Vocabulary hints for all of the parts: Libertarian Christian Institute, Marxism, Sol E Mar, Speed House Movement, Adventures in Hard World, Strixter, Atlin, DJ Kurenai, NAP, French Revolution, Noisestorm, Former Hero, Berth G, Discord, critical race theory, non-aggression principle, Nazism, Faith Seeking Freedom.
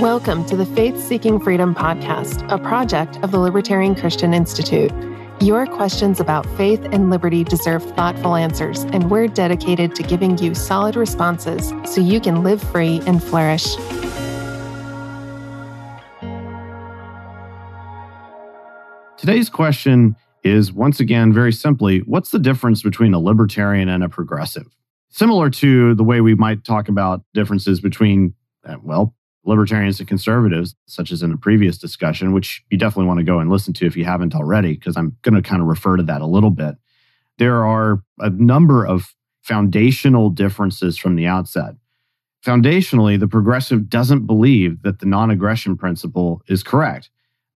Welcome to the Faith Seeking Freedom podcast, a project of the Libertarian Christian Institute. Your questions about faith and liberty deserve thoughtful answers, and we're dedicated to giving you solid responses so you can live free and flourish. Today's question is, once again, very simply, what's the difference between a libertarian and a progressive? Similar to the way we might talk about differences between, well, libertarians and conservatives, such as in the previous discussion, which you definitely want to go and listen to if you haven't already, because I'm going to kind of refer to that a little bit. There are a number of foundational differences from the outset. Foundationally, the progressive doesn't believe that the non-aggression principle is correct.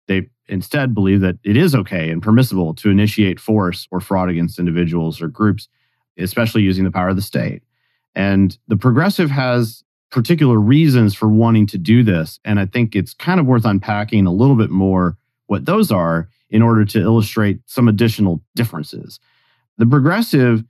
They instead believe that it is okay and permissible to initiate force or fraud against individuals or groups, especially using the power of the state. And the progressive has particular reasons for wanting to do this. And I think it's kind of worth unpacking a little bit more what those are in order to illustrate some additional differences. The progressive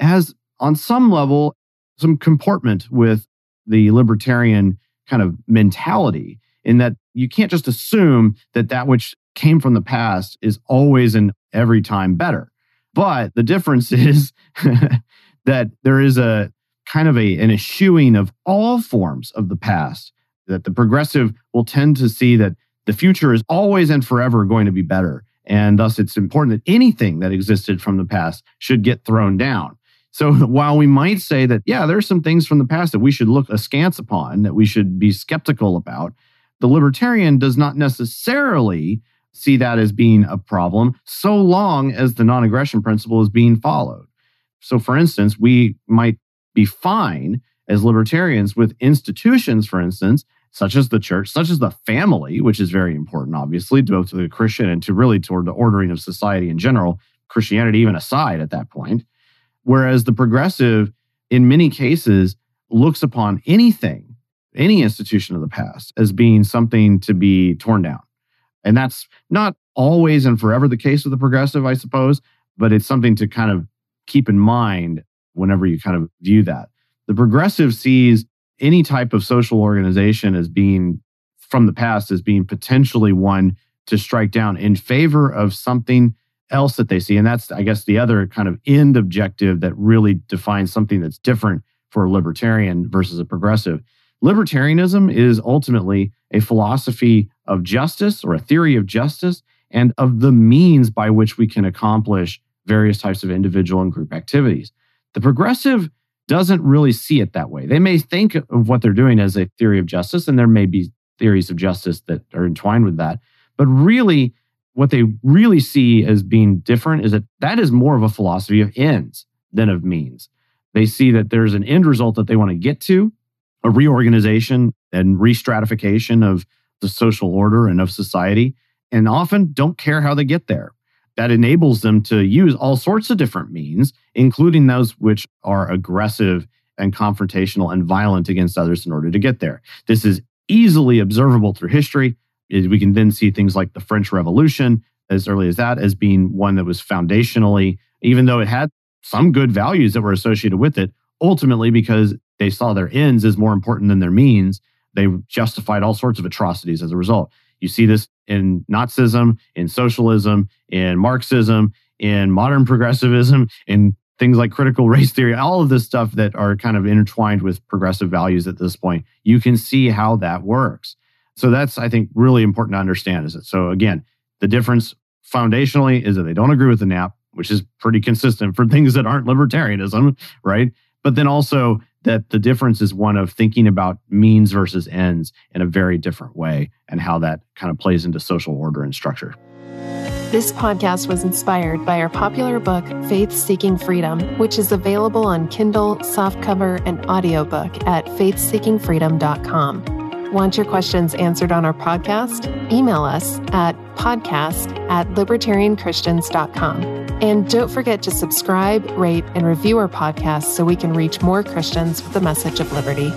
has, on some level, some comportment with the libertarian kind of mentality in that you can't just assume that that which came from the past is always and every time better. But the difference is that there is a kind of an eschewing of all forms of the past, that the progressive will tend to see that the future is always and forever going to be better. And thus, it's important that anything that existed from the past should get thrown down. So while we might say that, yeah, there are some things from the past that we should look askance upon, that we should be skeptical about, the libertarian does not necessarily see that as being a problem so long as the non-aggression principle is being followed. So for instance, we might be fine as libertarians with institutions, for instance, such as the church, such as the family, which is very important, obviously, both to the Christian and to really toward the ordering of society in general, Christianity even aside at that point. Whereas the progressive, in many cases, looks upon anything, any institution of the past, as being something to be torn down. And that's not always and forever the case with the progressive, I suppose, but it's something to kind of keep in mind whenever you kind of view that. The progressive sees any type of social organization as being from the past, as being potentially one to strike down in favor of something else that they see. And that's, I guess, the other kind of end objective that really defines something that's different for a libertarian versus a progressive. Libertarianism is ultimately a philosophy of justice or a theory of justice and of the means by which we can accomplish various types of individual and group activities. The progressive doesn't really see it that way. They may think of what they're doing as a theory of justice, and there may be theories of justice that are entwined with that. But really, what they really see as being different is that is more of a philosophy of ends than of means. They see that there's an end result that they want to get to, a reorganization and restratification of the social order and of society, and often don't care how they get there. That enables them to use all sorts of different means, including those which are aggressive and confrontational and violent against others in order to get there. This is easily observable through history. We can then see things like the French Revolution, as early as that, as being one that was foundationally, even though it had some good values that were associated with it, ultimately because they saw their ends as more important than their means, they justified all sorts of atrocities as a result. You see this in Nazism, in socialism, in Marxism, in modern progressivism, in things like critical race theory, all of this stuff that are kind of intertwined with progressive values at this point. You can see how that works. So that's, I think, really important to understand, is it? So again, the difference foundationally is that they don't agree with the NAP, which is pretty consistent for things that aren't libertarianism, right? But then also that the difference is one of thinking about means versus ends in a very different way and how that kind of plays into social order and structure. This podcast was inspired by our popular book, Faith Seeking Freedom, which is available on Kindle, softcover, and audiobook at faithseekingfreedom.com. Want your questions answered on our podcast? Email us at podcast@libertarianchristians.com. And don't forget to subscribe, rate, and review our podcast so we can reach more Christians with the message of liberty.